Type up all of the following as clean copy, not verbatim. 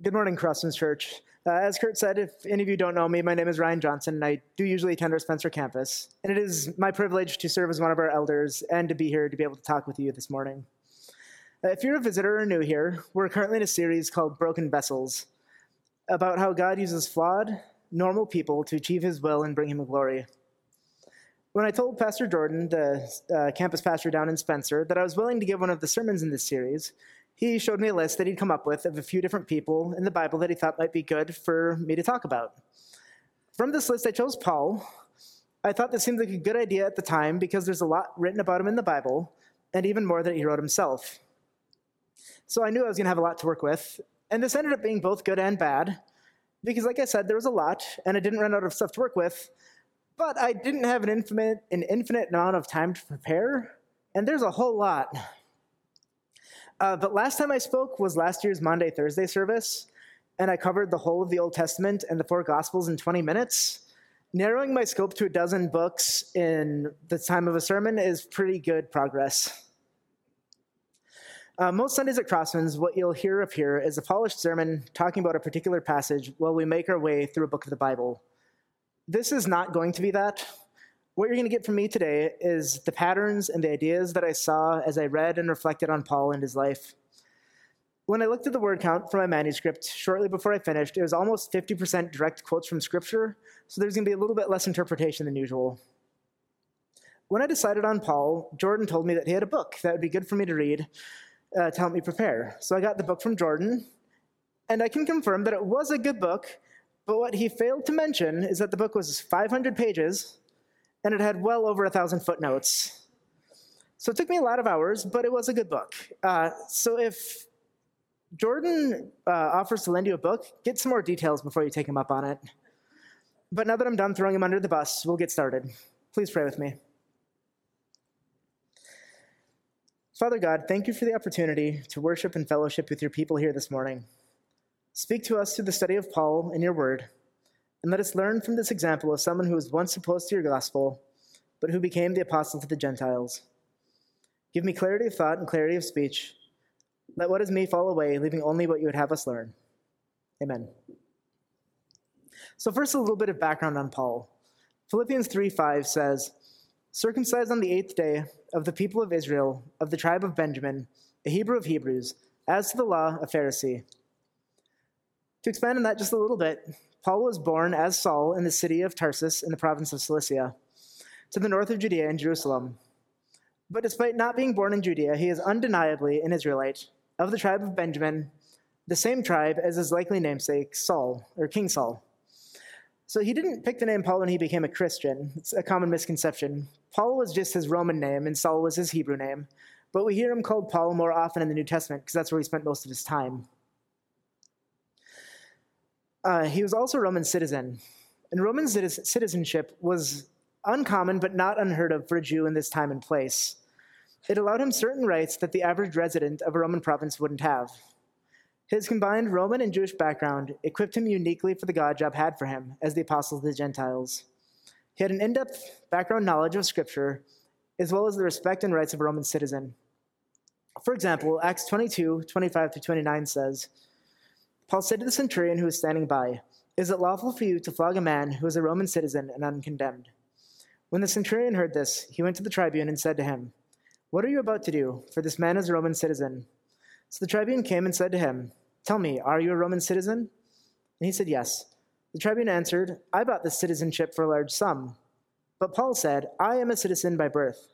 Good morning, Crossman's Church. As Kurt said, if any of you don't know me, my name is Ryan Johnson, and I do usually attend our Spencer campus. And it is my privilege to serve as one of our elders and to be here to be able to talk with you this morning. If you're a visitor or new here, we're currently in a series called Broken Vessels, about how God uses flawed, normal people to achieve his will and bring him glory. When I told Pastor Jordan, the campus pastor down in Spencer, that I was willing to give one of the sermons in this series, he showed me a list that he'd come up with of a few different people in the Bible that he thought might be good for me to talk about. From this list, I chose Paul. I thought this seemed like a good idea at the time because there's a lot written about him in the Bible, and even more that he wrote himself. So I knew I was going to have a lot to work with, and this ended up being both good and bad, because like I said, there was a lot, and I didn't run out of stuff to work with, but I didn't have an infinite amount of time to prepare, and there's a whole lot. But last time I spoke was last year's Monday-Thursday service, and I covered the whole of the Old Testament and the four Gospels in 20 minutes. Narrowing my scope to a dozen books in the time of a sermon is pretty good progress. Most Sundays at Crossman's, what you'll hear up here is a polished sermon talking about a particular passage while we make our way through a book of the Bible. This is not going to be that. What you're going to get from me today is the patterns and the ideas that I saw as I read and reflected on Paul and his life. When I looked at the word count for my manuscript shortly before I finished, it was almost 50% direct quotes from Scripture, so there's going to be a little bit less interpretation than usual. When I decided on Paul, Jordan told me that he had a book that would be good for me to read to help me prepare. So I got the book from Jordan, and I can confirm that it was a good book, but what he failed to mention is that the book was 500 pages, and it had well over 1,000 footnotes. So it took me a lot of hours, but it was a good book. So if Jordan offers to lend you a book, get some more details before you take him up on it. But now that I'm done throwing him under the bus, we'll get started. Please pray with me. Father God, thank you for the opportunity to worship and fellowship with your people here this morning. Speak to us through the study of Paul and your word, and let us learn from this example of someone who was once opposed to your gospel, but who became the apostle to the Gentiles. Give me clarity of thought and clarity of speech. Let what is me fall away, leaving only what you would have us learn. Amen. So first, a little bit of background on Paul. Philippians 3:5 says, "Circumcised on the 8th day of the people of Israel, of the tribe of Benjamin, a Hebrew of Hebrews, as to the law, a Pharisee." To expand on that just a little bit, Paul was born as Saul in the city of Tarsus in the province of Cilicia, to the north of Judea and Jerusalem. But despite not being born in Judea, he is undeniably an Israelite, of the tribe of Benjamin, the same tribe as his likely namesake, Saul, or King Saul. So he didn't pick the name Paul when he became a Christian. It's a common misconception. Paul was just his Roman name, and Saul was his Hebrew name. But we hear him called Paul more often in the New Testament, because that's where he spent most of his time. He was also a Roman citizen, and Roman citizenship was uncommon but not unheard of for a Jew in this time and place. It allowed him certain rights that the average resident of a Roman province wouldn't have. His combined Roman and Jewish background equipped him uniquely for the God job had for him as the apostle to the Gentiles. He had an in-depth background knowledge of Scripture, as well as the respect and rights of a Roman citizen. For example, Acts 22:25-29 says, "Paul said to the centurion who was standing by, 'Is it lawful for you to flog a man who is a Roman citizen and uncondemned?' When the centurion heard this, he went to the tribune and said to him, 'What are you about to do? For this man is a Roman citizen.' So the tribune came and said to him, 'Tell me, are you a Roman citizen?' And he said, 'Yes.' The tribune answered, 'I bought this citizenship for a large sum.' But Paul said, 'I am a citizen by birth.'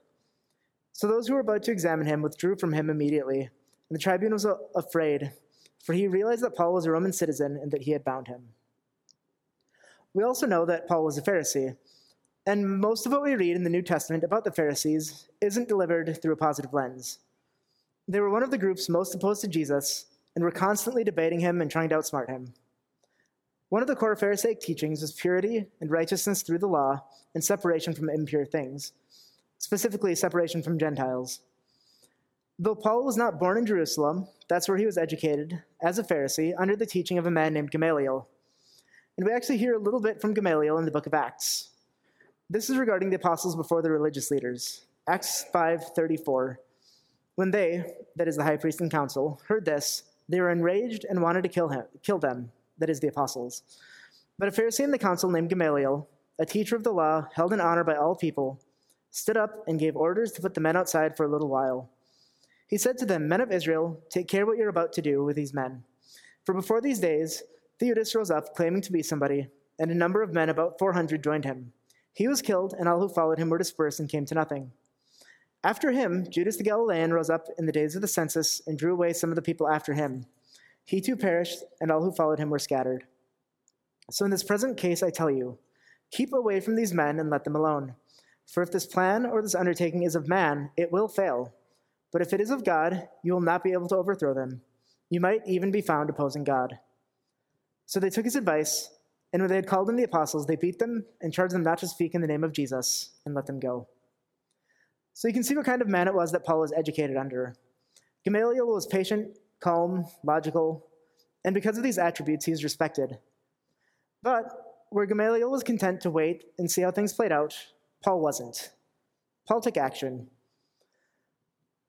So those who were about to examine him withdrew from him immediately, and the tribune was afraid, for he realized that Paul was a Roman citizen and that he had bound him." We also know that Paul was a Pharisee, and most of what we read in the New Testament about the Pharisees isn't delivered through a positive lens. They were one of the groups most opposed to Jesus and were constantly debating him and trying to outsmart him. One of the core Pharisaic teachings was purity and righteousness through the law and separation from impure things, specifically separation from Gentiles. Though Paul was not born in Jerusalem, that's where he was educated, as a Pharisee, under the teaching of a man named Gamaliel. And we actually hear a little bit from Gamaliel in the book of Acts. This is regarding the apostles before the religious leaders. Acts 5:34. "When they," that is the high priest and council, "heard this, They were enraged and wanted to kill them, that is, the apostles. But a Pharisee in the council named Gamaliel, a teacher of the law, held in honor by all people, stood up and gave orders to put the men outside for a little while. He said to them, "Men of Israel, take care what you're about to do with these men. For before these days, Theudas rose up, claiming to be somebody, and a number of men, about 400, joined him. He was killed, and all who followed him were dispersed and came to nothing. After him, Judas the Galilean rose up in the days of the census and drew away some of the people after him. He too perished, and all who followed him were scattered. So in this present case, I tell you, keep away from these men and let them alone. For if this plan or this undertaking is of man, it will fail. But if it is of God, you will not be able to overthrow them. You might even be found opposing God." So they took his advice, and when they had called in the apostles, they beat them and charged them not to speak in the name of Jesus, and let them go. So you can see what kind of man it was that Paul was educated under. Gamaliel was patient, calm, logical, and because of these attributes, he is respected. But where Gamaliel was content to wait and see how things played out, Paul wasn't. Paul took action.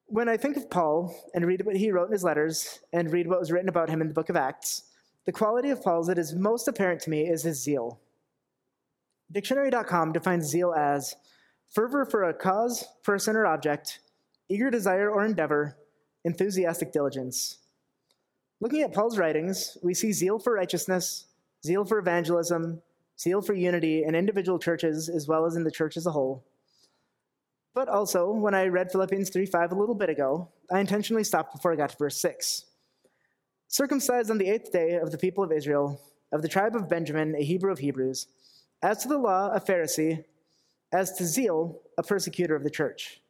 When I think of Paul and read what he wrote in his letters and read what was written about him in the book of Acts, the quality of Paul that is most apparent to me is his zeal. Dictionary.com defines zeal as fervor for a cause, person, or object, eager desire or endeavor, enthusiastic diligence. Looking at Paul's writings, we see zeal for righteousness, zeal for evangelism, zeal for unity in individual churches as well as in the church as a whole. But also, when I read Philippians 3:5 a little bit ago, I intentionally stopped before I got to verse 6. "Circumcised on the 8th day of the people of Israel, of the tribe of Benjamin, a Hebrew of Hebrews, as to the law, a Pharisee, as to zeal, a persecutor of the church."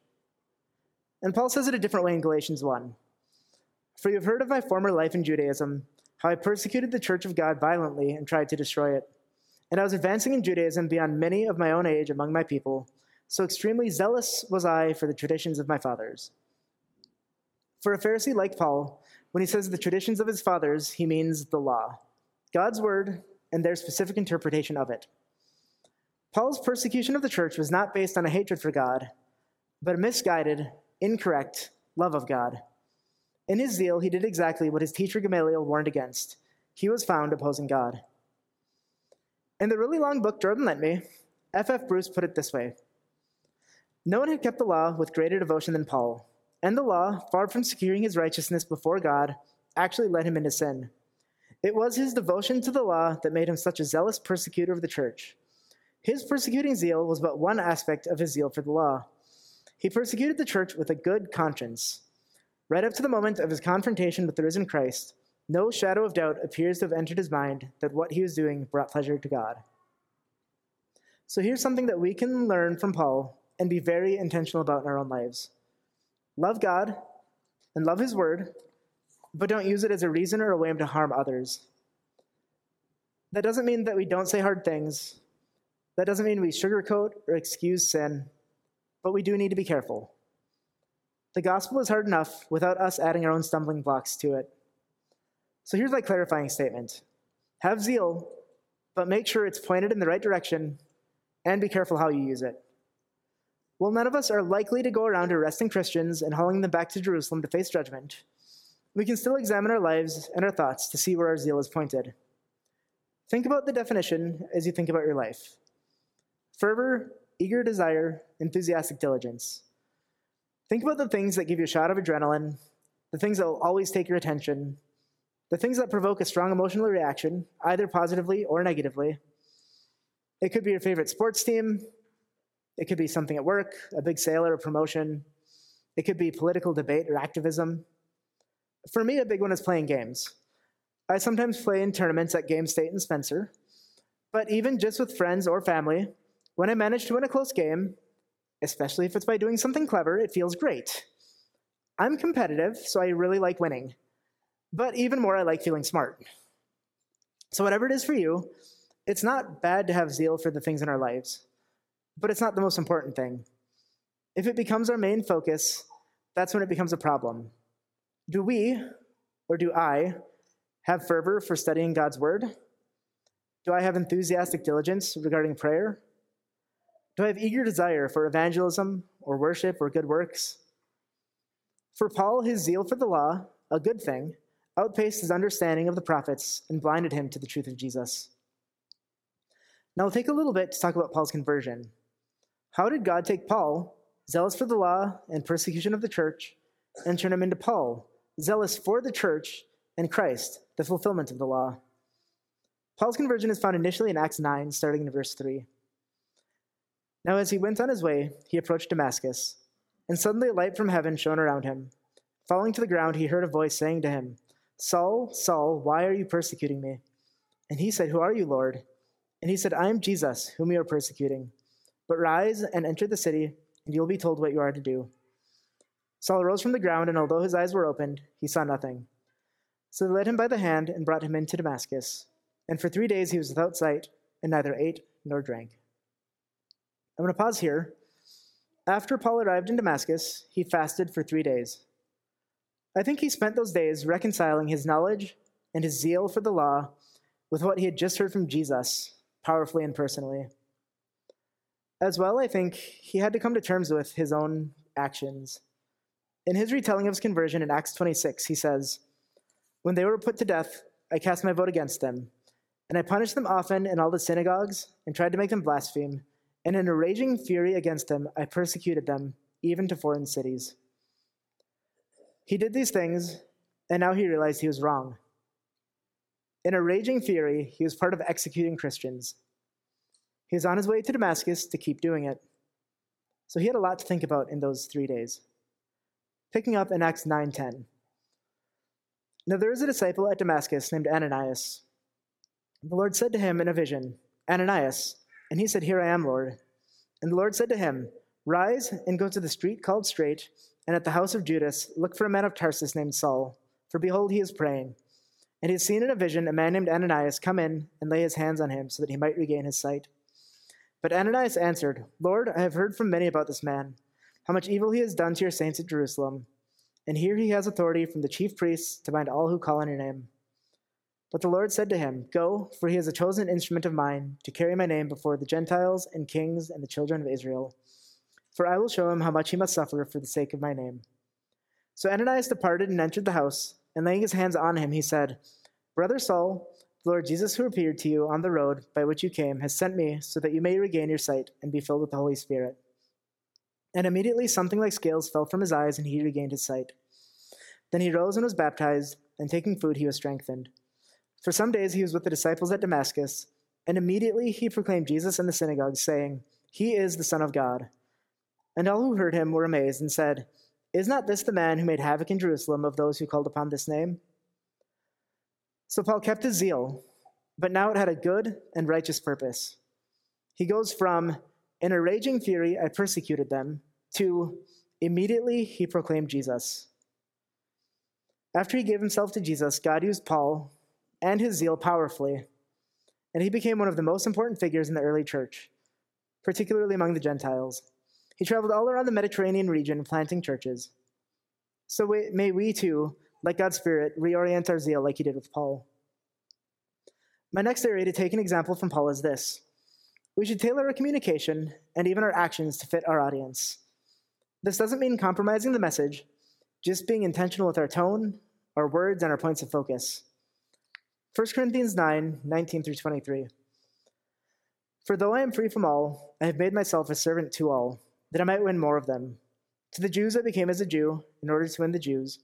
And Paul says it a different way in Galatians 1. "For you have heard of my former life in Judaism, how I persecuted the church of God violently and tried to destroy it. And I was advancing in Judaism beyond many of my own age among my people, so extremely zealous was I for the traditions of my fathers." For a Pharisee like Paul, when he says the traditions of his fathers, he means the law, God's word, and their specific interpretation of it. Paul's persecution of the church was not based on a hatred for God, but a misguided, incorrect love of God. In his zeal, he did exactly what his teacher Gamaliel warned against. He was found opposing God. In the really long book Jordan lent me, F.F. Bruce put it this way: "No one had kept the law with greater devotion than Paul, and the law, far from securing his righteousness before God, actually led him into sin. It was his devotion to the law that made him such a zealous persecutor of the church. His persecuting zeal was but one aspect of his zeal for the law. He persecuted the church with a good conscience. Right up to the moment of his confrontation with the risen Christ, no shadow of doubt appears to have entered his mind that what he was doing brought pleasure to God." So here's something that we can learn from Paul and be very intentional about in our own lives. Love God and love his word, but don't use it as a reason or a way to harm others. That doesn't mean that we don't say hard things. That doesn't mean we sugarcoat or excuse sin, but we do need to be careful. The gospel is hard enough without us adding our own stumbling blocks to it. So here's my clarifying statement: have zeal, but make sure it's pointed in the right direction, and be careful how you use it. While none of us are likely to go around arresting Christians and hauling them back to Jerusalem to face judgment, we can still examine our lives and our thoughts to see where our zeal is pointed. Think about the definition as you think about your life: fervor, eager desire, enthusiastic diligence. Think about the things that give you a shot of adrenaline, the things that will always take your attention, the things that provoke a strong emotional reaction, either positively or negatively. It could be your favorite sports team. It could be something at work, a big sale or a promotion. It could be political debate or activism. For me, a big one is playing games. I sometimes play in tournaments at Game State and Spencer, but even just with friends or family, when I manage to win a close game, especially if it's by doing something clever, it feels great. I'm competitive, so I really like winning. But even more, I like feeling smart. So whatever it is for you, it's not bad to have zeal for the things in our lives, but it's not the most important thing. If it becomes our main focus, that's when it becomes a problem. Do we, or do I, have fervor for studying God's word? Do I have enthusiastic diligence regarding prayer? Do I have eager desire for evangelism or worship or good works? For Paul, his zeal for the law, a good thing, outpaced his understanding of the prophets and blinded him to the truth of Jesus. Now we'll take a little bit to talk about Paul's conversion. How did God take Paul, zealous for the law and persecution of the church, and turn him into Paul, zealous for the church and Christ, the fulfillment of the law? Paul's conversion is found initially in Acts 9, starting in verse 3. Now as he went on his way, he approached Damascus, and suddenly a light from heaven shone around him. Falling to the ground, he heard a voice saying to him, "Saul, Saul, why are you persecuting me?" And he said, "Who are you, Lord?" And he said, "I am Jesus, whom you are persecuting. But rise and enter the city, and you will be told what you are to do." Saul rose from the ground, and although his eyes were opened, he saw nothing. So they led him by the hand and brought him into Damascus. And for 3 days he was without sight, and neither ate nor drank. I'm going to pause here. After Paul arrived in Damascus, he fasted for 3 days. I think he spent those days reconciling his knowledge and his zeal for the law with what he had just heard from Jesus, powerfully and personally. As well, I think he had to come to terms with his own actions. In his retelling of his conversion in Acts 26, he says, "When they were put to death, I cast my vote against them, and I punished them often in all the synagogues and tried to make them blaspheme, and in a raging fury against them, I persecuted them, even to foreign cities." He did these things, and now he realized he was wrong. In a raging fury, he was part of executing Christians. He was on his way to Damascus to keep doing it. So he had a lot to think about in those 3 days. Picking up in Acts 9:10. Now there is a disciple at Damascus named Ananias. The Lord said to him in a vision, "Ananias," and he said, "Here I am, Lord." And the Lord said to him, "Rise and go to the street called Straight, and at the house of Judas look for a man of Tarsus named Saul, for behold, he is praying. And he has seen in a vision a man named Ananias come in and lay his hands on him so that he might regain his sight." But Ananias answered, "Lord, I have heard from many about this man, how much evil he has done to your saints at Jerusalem. And here he has authority from the chief priests to bind all who call on your name." But the Lord said to him, "Go, for he is a chosen instrument of mine to carry my name before the Gentiles and kings and the children of Israel. For I will show him how much he must suffer for the sake of my name." So Ananias departed and entered the house, and laying his hands on him, he said, "Brother Saul, the Lord Jesus who appeared to you on the road by which you came has sent me so that you may regain your sight and be filled with the Holy Spirit." And immediately something like scales fell from his eyes, and he regained his sight. Then he rose and was baptized, and taking food he was strengthened. For some days he was with the disciples at Damascus, and immediately he proclaimed Jesus in the synagogue, saying, "He is the Son of God." And all who heard him were amazed and said, "Is not this the man who made havoc in Jerusalem of those who called upon this name?" So Paul kept his zeal, but now it had a good and righteous purpose. He goes from, "In a raging fury I persecuted them," to, "Immediately he proclaimed Jesus." After he gave himself to Jesus, God used Paul and his zeal powerfully, and he became one of the most important figures in the early church, particularly among the Gentiles. He traveled all around the Mediterranean region planting churches. So may we too, like God's Spirit, reorient our zeal like he did with Paul. My next area to take an example from Paul is this. We should tailor our communication and even our actions to fit our audience. This doesn't mean compromising the message, just being intentional with our tone, our words, and our points of focus. 1 Corinthians 9, 19 through 23. "For though I am free from all, I have made myself a servant to all, that I might win more of them. To the Jews I became as a Jew, in order to win the Jews.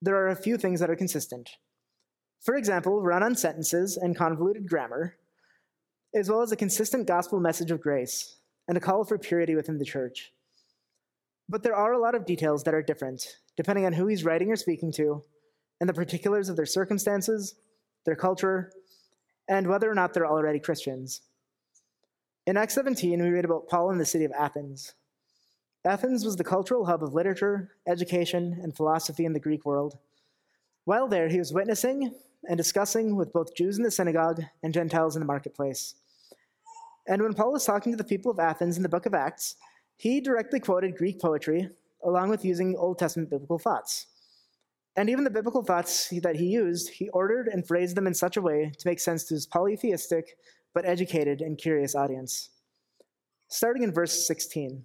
there are a few things that are consistent. For example, run-on sentences and convoluted grammar, as well as a consistent gospel message of grace and a call for purity within the church. But there are a lot of details that are different, depending on who he's writing or speaking to, and the particulars of their circumstances, their culture, and whether or not they're already Christians. In Acts 17, we read about Paul in the city of Athens. Athens was the cultural hub of literature, education, and philosophy in the Greek world. While there, he was witnessing and discussing with both Jews in the synagogue and Gentiles in the marketplace. And when Paul was talking to the people of Athens in the book of Acts, he directly quoted Greek poetry, along with using Old Testament biblical thoughts. And even the biblical thoughts that he used, he ordered and phrased them in such a way to make sense to his polytheistic but educated and curious audience. Starting in verse 16.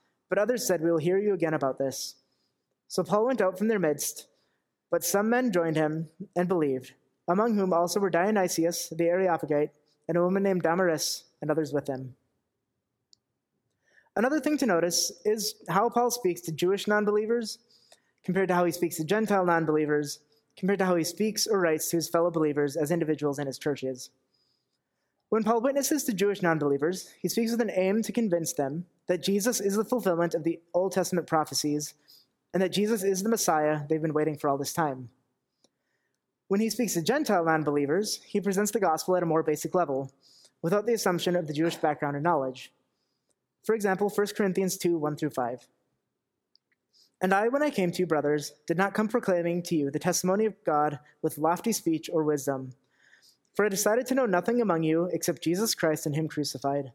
but others said, "We will hear you again about this." So Paul went out from their midst, but some men joined him and believed, among whom also were Dionysius the Areopagite, and a woman named Damaris, and others with them. Another thing to notice is how Paul speaks to Jewish non-believers compared to how he speaks to Gentile non-believers, compared to how he speaks or writes to his fellow believers as individuals in his churches. When Paul witnesses to Jewish non-believers, he speaks with an aim to convince them that Jesus is the fulfillment of the Old Testament prophecies and that Jesus is the Messiah they've been waiting for all this time. When he speaks to Gentile non-believers, he presents the gospel at a more basic level, without the assumption of the Jewish background and knowledge. For example, 1 Corinthians 2, 1-5. "And I, when I came to you, brothers, did not come proclaiming to you the testimony of God with lofty speech or wisdom. For I decided to know nothing among you except Jesus Christ and him crucified.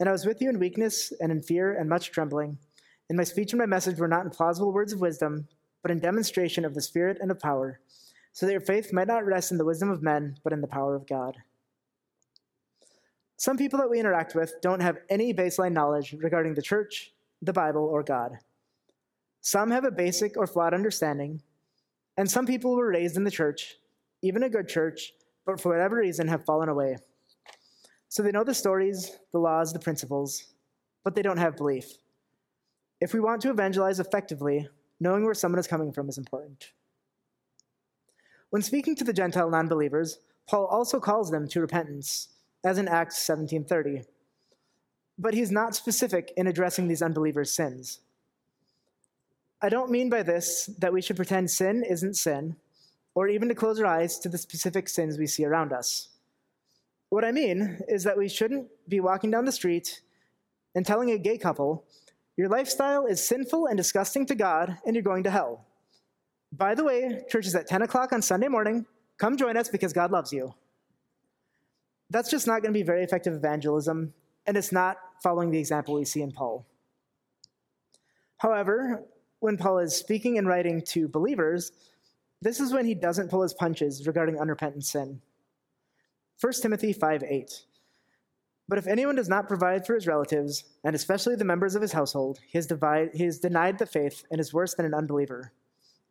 And I was with you in weakness and in fear and much trembling. And my speech and my message were not in plausible words of wisdom, but in demonstration of the Spirit and of power, so that your faith might not rest in the wisdom of men, but in the power of God." Some people that we interact with don't have any baseline knowledge regarding the church, the Bible, or God. Some have a basic or flawed understanding, and some people were raised in the church, even a good church, but for whatever reason have fallen away. So they know the stories, the laws, the principles, but they don't have belief. If we want to evangelize effectively, knowing where someone is coming from is important. When speaking to the Gentile non-believers, Paul also calls them to repentance, as in Acts 17:30. But he's not specific in addressing these unbelievers' sins. I don't mean by this that we should pretend sin isn't sin, or even to close our eyes to the specific sins we see around us. What I mean is that we shouldn't be walking down the street and telling a gay couple, "Your lifestyle is sinful and disgusting to God, and you're going to hell. By the way, church is at 10 o'clock on Sunday morning. Come join us because God loves you." That's just not going to be very effective evangelism, and it's not following the example we see in Paul. However, when Paul is speaking and writing to believers, this is when he doesn't pull his punches regarding unrepentant sin. 1 Timothy 5:8. "But if anyone does not provide for his relatives, and especially the members of his household, he is denied the faith and is worse than an unbeliever."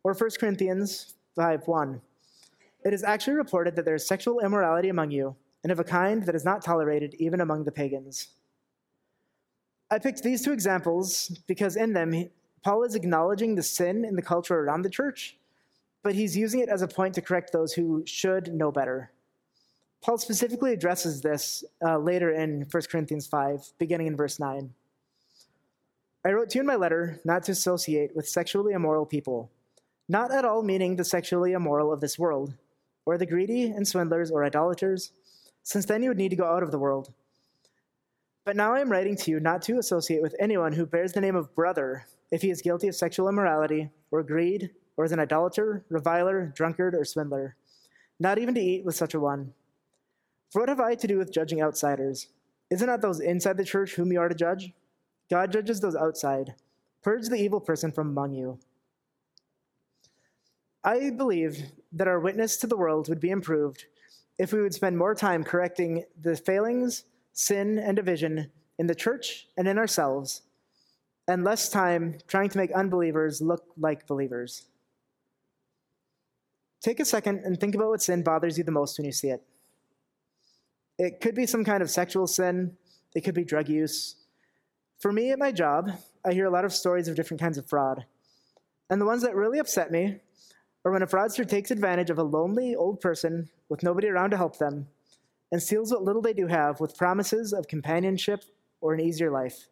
Or 1 Corinthians 5:1. "It is actually reported that there is sexual immorality among you, and of a kind that is not tolerated even among the pagans. I picked these two examples because in them, Paul is acknowledging the sin in the culture around the church, but he's using it as a point to correct those who should know better. Paul specifically addresses this later in 1 Corinthians 5, beginning in verse 9. I wrote to you in my letter not to associate with sexually immoral people, not at all meaning the sexually immoral of this world, or the greedy and swindlers or idolaters, since then you would need to go out of the world. But now I am writing to you not to associate with anyone who bears the name of brother if he is guilty of sexual immorality or greed or is an idolater, reviler, drunkard, or swindler, not even to eat with such a one. For what have I to do with judging outsiders? Is it not those inside the church whom you are to judge? God judges those outside. Purge the evil person from among you. I believe that our witness to the world would be improved if we would spend more time correcting the failings, sin, and division in the church and in ourselves, and less time trying to make unbelievers look like believers. Take a second and think about what sin bothers you the most when you see it. It could be some kind of sexual sin. It could be drug use. For me at my job, I hear a lot of stories of different kinds of fraud. And the ones that really upset me are when a fraudster takes advantage of a lonely old person with nobody around to help them and steals what little they do have with promises of companionship or an easier life.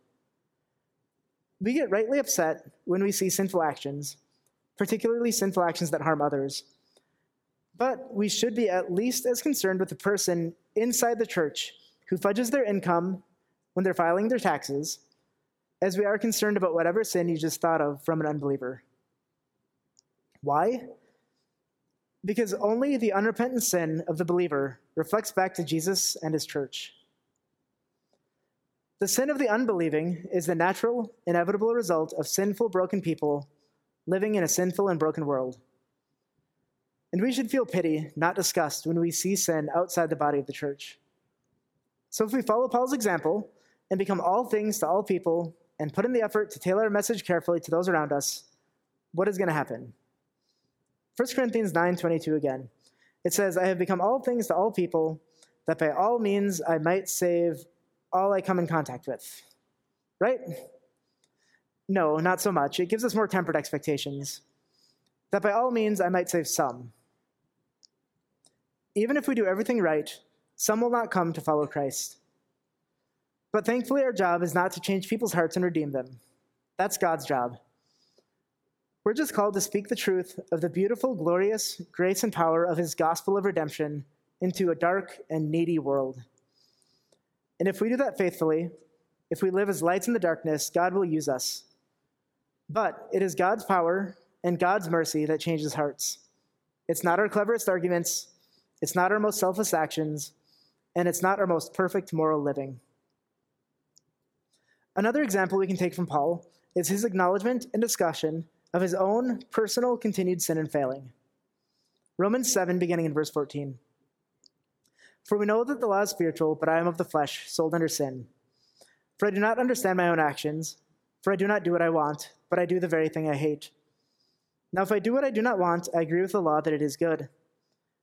We get rightly upset when we see sinful actions, particularly sinful actions that harm others. But we should be at least as concerned with the person inside the church who fudges their income when they're filing their taxes as we are concerned about whatever sin you just thought of from an unbeliever. Why? Because only the unrepentant sin of the believer reflects back to Jesus and his church. The sin of the unbelieving is the natural, inevitable result of sinful, broken people living in a sinful and broken world. And we should feel pity, not disgust, when we see sin outside the body of the church. So if we follow Paul's example and become all things to all people and put in the effort to tailor our message carefully to those around us, what is going to happen? 1 Corinthians 9:22 again. It says, I have become all things to all people, that by all means I might save all I come in contact with. Right? No, not so much. It gives us more tempered expectations. That by all means I might save some. Even if we do everything right, some will not come to follow Christ. But thankfully, our job is not to change people's hearts and redeem them. That's God's job. We're just called to speak the truth of the beautiful, glorious grace and power of his gospel of redemption into a dark and needy world. And if we do that faithfully, if we live as lights in the darkness, God will use us. But it is God's power and God's mercy that changes hearts. It's not our cleverest arguments, it's not our most selfless actions, and it's not our most perfect moral living. Another example we can take from Paul is his acknowledgement and discussion of his own personal continued sin and failing. Romans 7, beginning in verse 14. For we know that the law is spiritual, but I am of the flesh, sold under sin. For I do not understand my own actions, for I do not do what I want, but I do the very thing I hate. Now if I do what I do not want, I agree with the law that it is good.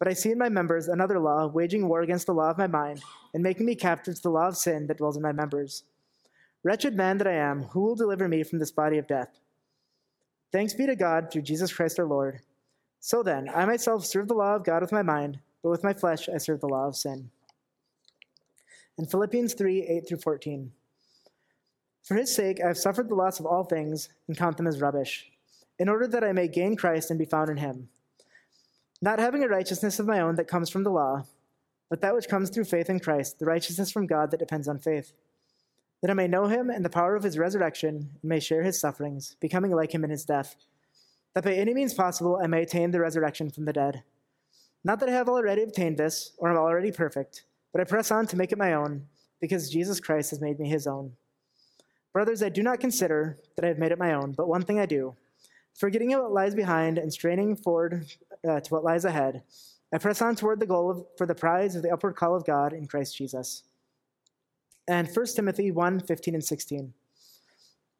but I see in my members another law waging war against the law of my mind and making me captive to the law of sin that dwells in my members. Wretched man that I am, who will deliver me from this body of death? Thanks be to God through Jesus Christ our Lord. So then, I myself serve the law of God with my mind, but with my flesh I serve the law of sin. And Philippians 3:8-14. For his sake I have suffered the loss of all things and count them as rubbish, in order that I may gain Christ and be found in him, not having a righteousness of my own that comes from the law, but that which comes through faith in Christ, the righteousness from God that depends on faith, that I may know him and the power of his resurrection and may share his sufferings, becoming like him in his death, that by any means possible I may attain the resurrection from the dead. Not that I have already obtained this, or am already perfect, but I press on to make it my own, because Jesus Christ has made me his own. Brothers, I do not consider that I have made it my own, but one thing I do, forgetting what lies behind and straining forward to what lies ahead, I press on toward the goal for the prize of the upward call of God in Christ Jesus. And 1 Timothy 1:15 and 16.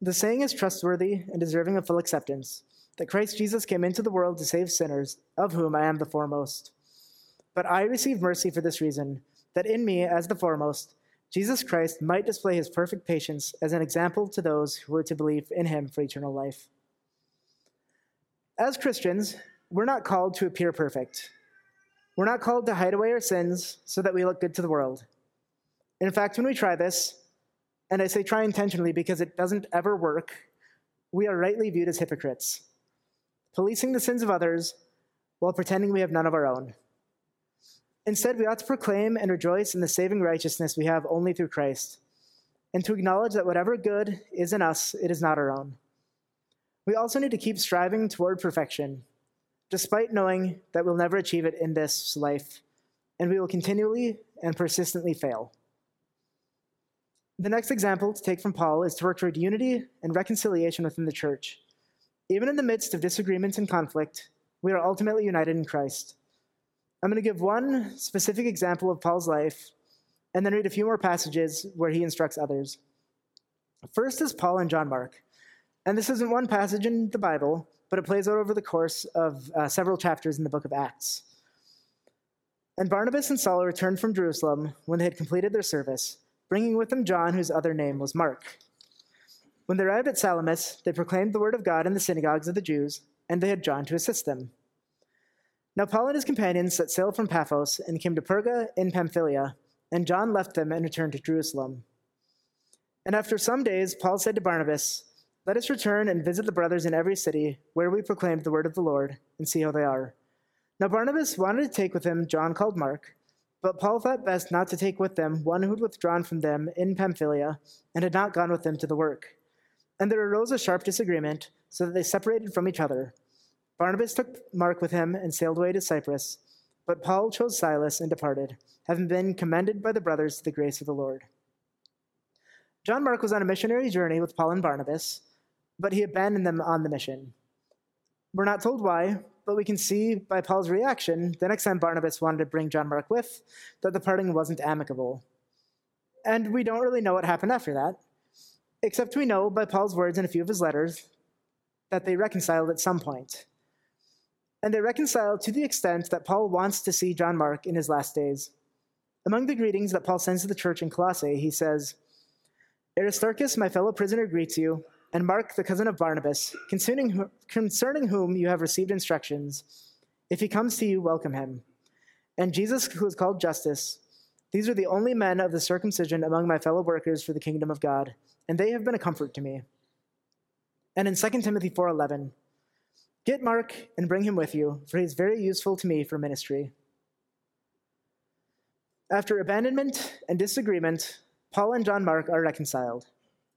The saying is trustworthy and deserving of full acceptance, that Christ Jesus came into the world to save sinners, of whom I am the foremost. But I received mercy for this reason, that in me, as the foremost, Jesus Christ might display his perfect patience as an example to those who were to believe in him for eternal life. As Christians, we're not called to appear perfect. We're not called to hide away our sins so that we look good to the world. In fact, when we try this, and I say try intentionally because it doesn't ever work, we are rightly viewed as hypocrites, policing the sins of others while pretending we have none of our own. Instead, we ought to proclaim and rejoice in the saving righteousness we have only through Christ, and to acknowledge that whatever good is in us, it is not our own. We also need to keep striving toward perfection, despite knowing that we'll never achieve it in this life, and we will continually and persistently fail. The next example to take from Paul is to work toward unity and reconciliation within the church. Even in the midst of disagreements and conflict, we are ultimately united in Christ. I'm going to give one specific example of Paul's life and then read a few more passages where he instructs others. First is Paul and John Mark. And this isn't one passage in the Bible, but it plays out over the course of several chapters in the book of Acts. And Barnabas and Saul returned from Jerusalem when they had completed their service, bringing with them John, whose other name was Mark. When they arrived at Salamis, they proclaimed the word of God in the synagogues of the Jews, and they had John to assist them. Now Paul and his companions set sail from Paphos and came to Perga in Pamphylia, and John left them and returned to Jerusalem. And after some days, Paul said to Barnabas, "Let us return and visit the brothers in every city where we proclaimed the word of the Lord and see how they are." Now Barnabas wanted to take with him John called Mark, but Paul thought best not to take with them one who had withdrawn from them in Pamphylia and had not gone with them to the work. And there arose a sharp disagreement, so that they separated from each other. Barnabas took Mark with him and sailed away to Cyprus, but Paul chose Silas and departed, having been commended by the brothers to the grace of the Lord. John Mark was on a missionary journey with Paul and Barnabas, but he abandoned them on the mission. We're not told why, but we can see by Paul's reaction, the next time Barnabas wanted to bring John Mark with, that the parting wasn't amicable. And we don't really know what happened after that, except we know by Paul's words in a few of his letters that they reconciled at some point. And they reconciled to the extent that Paul wants to see John Mark in his last days. Among the greetings that Paul sends to the church in Colossae, he says, "Aristarchus, my fellow prisoner, greets you, and Mark, the cousin of Barnabas, concerning whom you have received instructions. If he comes to you, welcome him. And Jesus, who is called Justice, these are the only men of the circumcision among my fellow workers for the kingdom of God, and they have been a comfort to me." And in 2 Timothy 4:11, "Get Mark and bring him with you, for he is very useful to me for ministry." After abandonment and disagreement, Paul and John Mark are reconciled.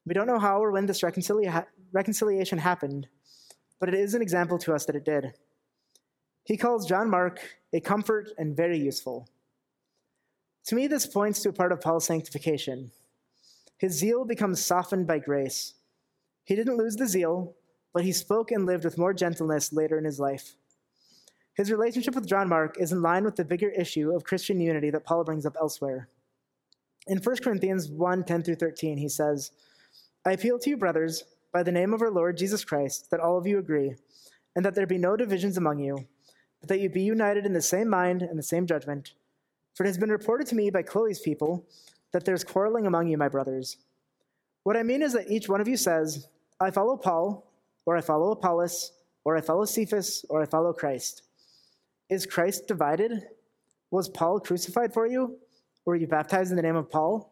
We don't know how or when this reconciliation happened, but it is an example to us that it did. He calls John Mark a comfort and very useful. To me, this points to a part of Paul's sanctification. His zeal becomes softened by grace. He didn't lose the zeal, but he spoke and lived with more gentleness later in his life. His relationship with John Mark is in line with the bigger issue of Christian unity that Paul brings up elsewhere. In 1 Corinthians 1:10-13, he says, "I appeal to you, brothers, by the name of our Lord Jesus Christ, that all of you agree, and that there be no divisions among you, but that you be united in the same mind and the same judgment. For it has been reported to me by Chloe's people that there's quarreling among you, my brothers. What I mean is that each one of you says, 'I follow Paul,' or 'I follow Apollos,' or 'I follow Cephas,' or 'I follow Christ.' Is Christ divided? Was Paul crucified for you? Were you baptized in the name of Paul?"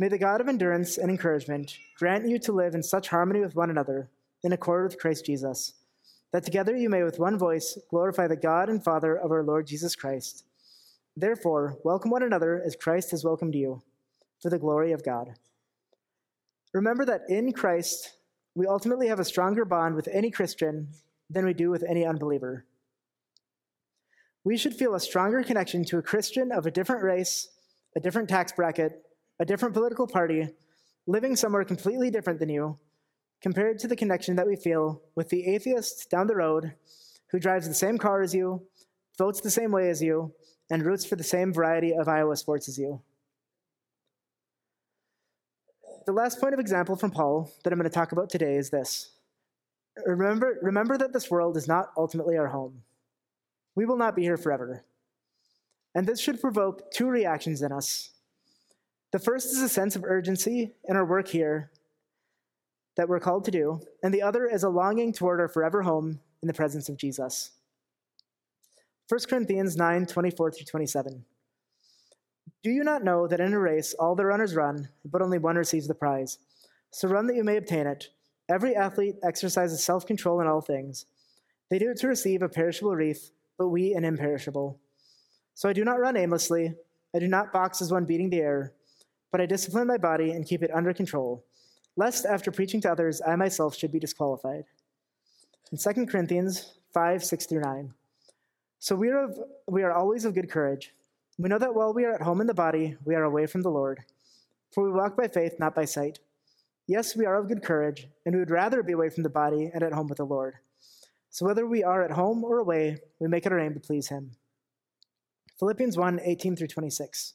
May the God of endurance and encouragement grant you to live in such harmony with one another, in accord with Christ Jesus, that together you may with one voice glorify the God and Father of our Lord Jesus Christ. Therefore, welcome one another as Christ has welcomed you, for the glory of God. Remember that in Christ, we ultimately have a stronger bond with any Christian than we do with any unbeliever. We should feel a stronger connection to a Christian of a different race, a different tax bracket, a different political party, living somewhere completely different than you, compared to the connection that we feel with the atheist down the road who drives the same car as you, votes the same way as you, and roots for the same variety of Iowa sports as you. The last point of example from Paul that I'm going to talk about today is this. Remember that this world is not ultimately our home. We will not be here forever. And this should provoke two reactions in us. The first is a sense of urgency in our work here that we're called to do, and the other is a longing toward our forever home in the presence of Jesus. 1 Corinthians 9, 24 through 27. Do you not know that in a race all the runners run, but only one receives the prize? So run that you may obtain it. Every athlete exercises self-control in all things. They do it to receive a perishable wreath, but we an imperishable. So I do not run aimlessly. I do not box as one beating the air. But I discipline my body and keep it under control, lest after preaching to others, I myself should be disqualified. In 2 Corinthians 5, 6 through 9. So we are always of good courage. We know that while we are at home in the body, we are away from the Lord. For we walk by faith, not by sight. Yes, we are of good courage, and we would rather be away from the body and at home with the Lord. So whether we are at home or away, we make it our aim to please him. Philippians 1, 18 through 26.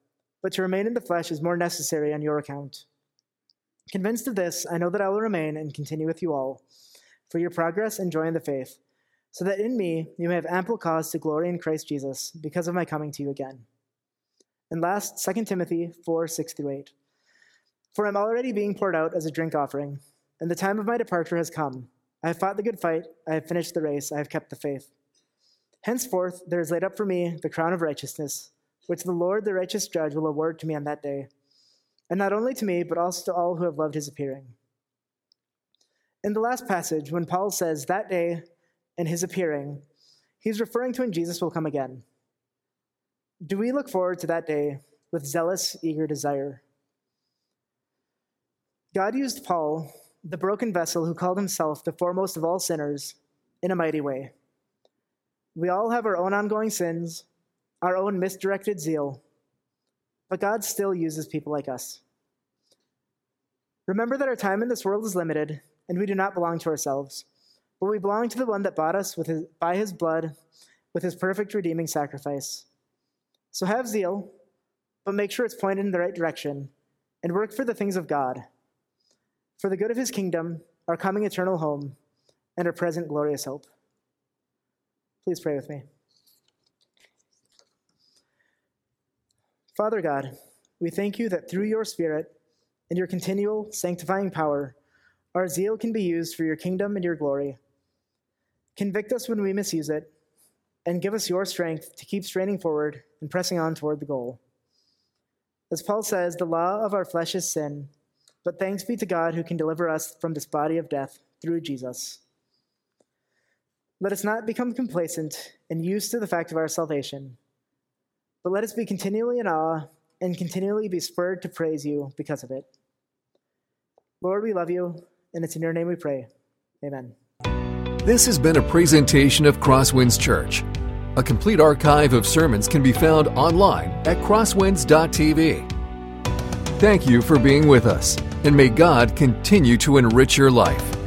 But to remain in the flesh is more necessary on your account. Convinced of this, I know that I will remain and continue with you all, for your progress and joy in the faith, so that in me you may have ample cause to glory in Christ Jesus, because of my coming to you again. And last, 2 Timothy 4, 6 through 8. For I am already being poured out as a drink offering, and the time of my departure has come. I have fought the good fight, I have finished the race, I have kept the faith. Henceforth there is laid up for me the crown of righteousness, which the Lord, the righteous judge, will award to me on that day, and not only to me, but also to all who have loved his appearing. In the last passage, when Paul says that day and his appearing, he's referring to when Jesus will come again. Do we look forward to that day with zealous, eager desire? God used Paul, the broken vessel who called himself the foremost of all sinners, in a mighty way. We all have our own ongoing sins, our own misdirected zeal, but God still uses people like us. Remember that our time in this world is limited, and we do not belong to ourselves, but we belong to the one that bought us by his blood, with his perfect redeeming sacrifice. So have zeal, but make sure it's pointed in the right direction, and work for the things of God, for the good of his kingdom, our coming eternal home, and our present glorious hope. Please pray with me. Father God, we thank you that through your Spirit and your continual sanctifying power, our zeal can be used for your kingdom and your glory. Convict us when we misuse it, and give us your strength to keep straining forward and pressing on toward the goal. As Paul says, the law of our flesh is sin, but thanks be to God who can deliver us from this body of death through Jesus. Let us not become complacent and used to the fact of our salvation, but let us be continually in awe and continually be spurred to praise you because of it. Lord, we love you, and it's in your name we pray. Amen. This has been a presentation of Crosswinds Church. A complete archive of sermons can be found online at crosswinds.tv. Thank you for being with us, and may God continue to enrich your life.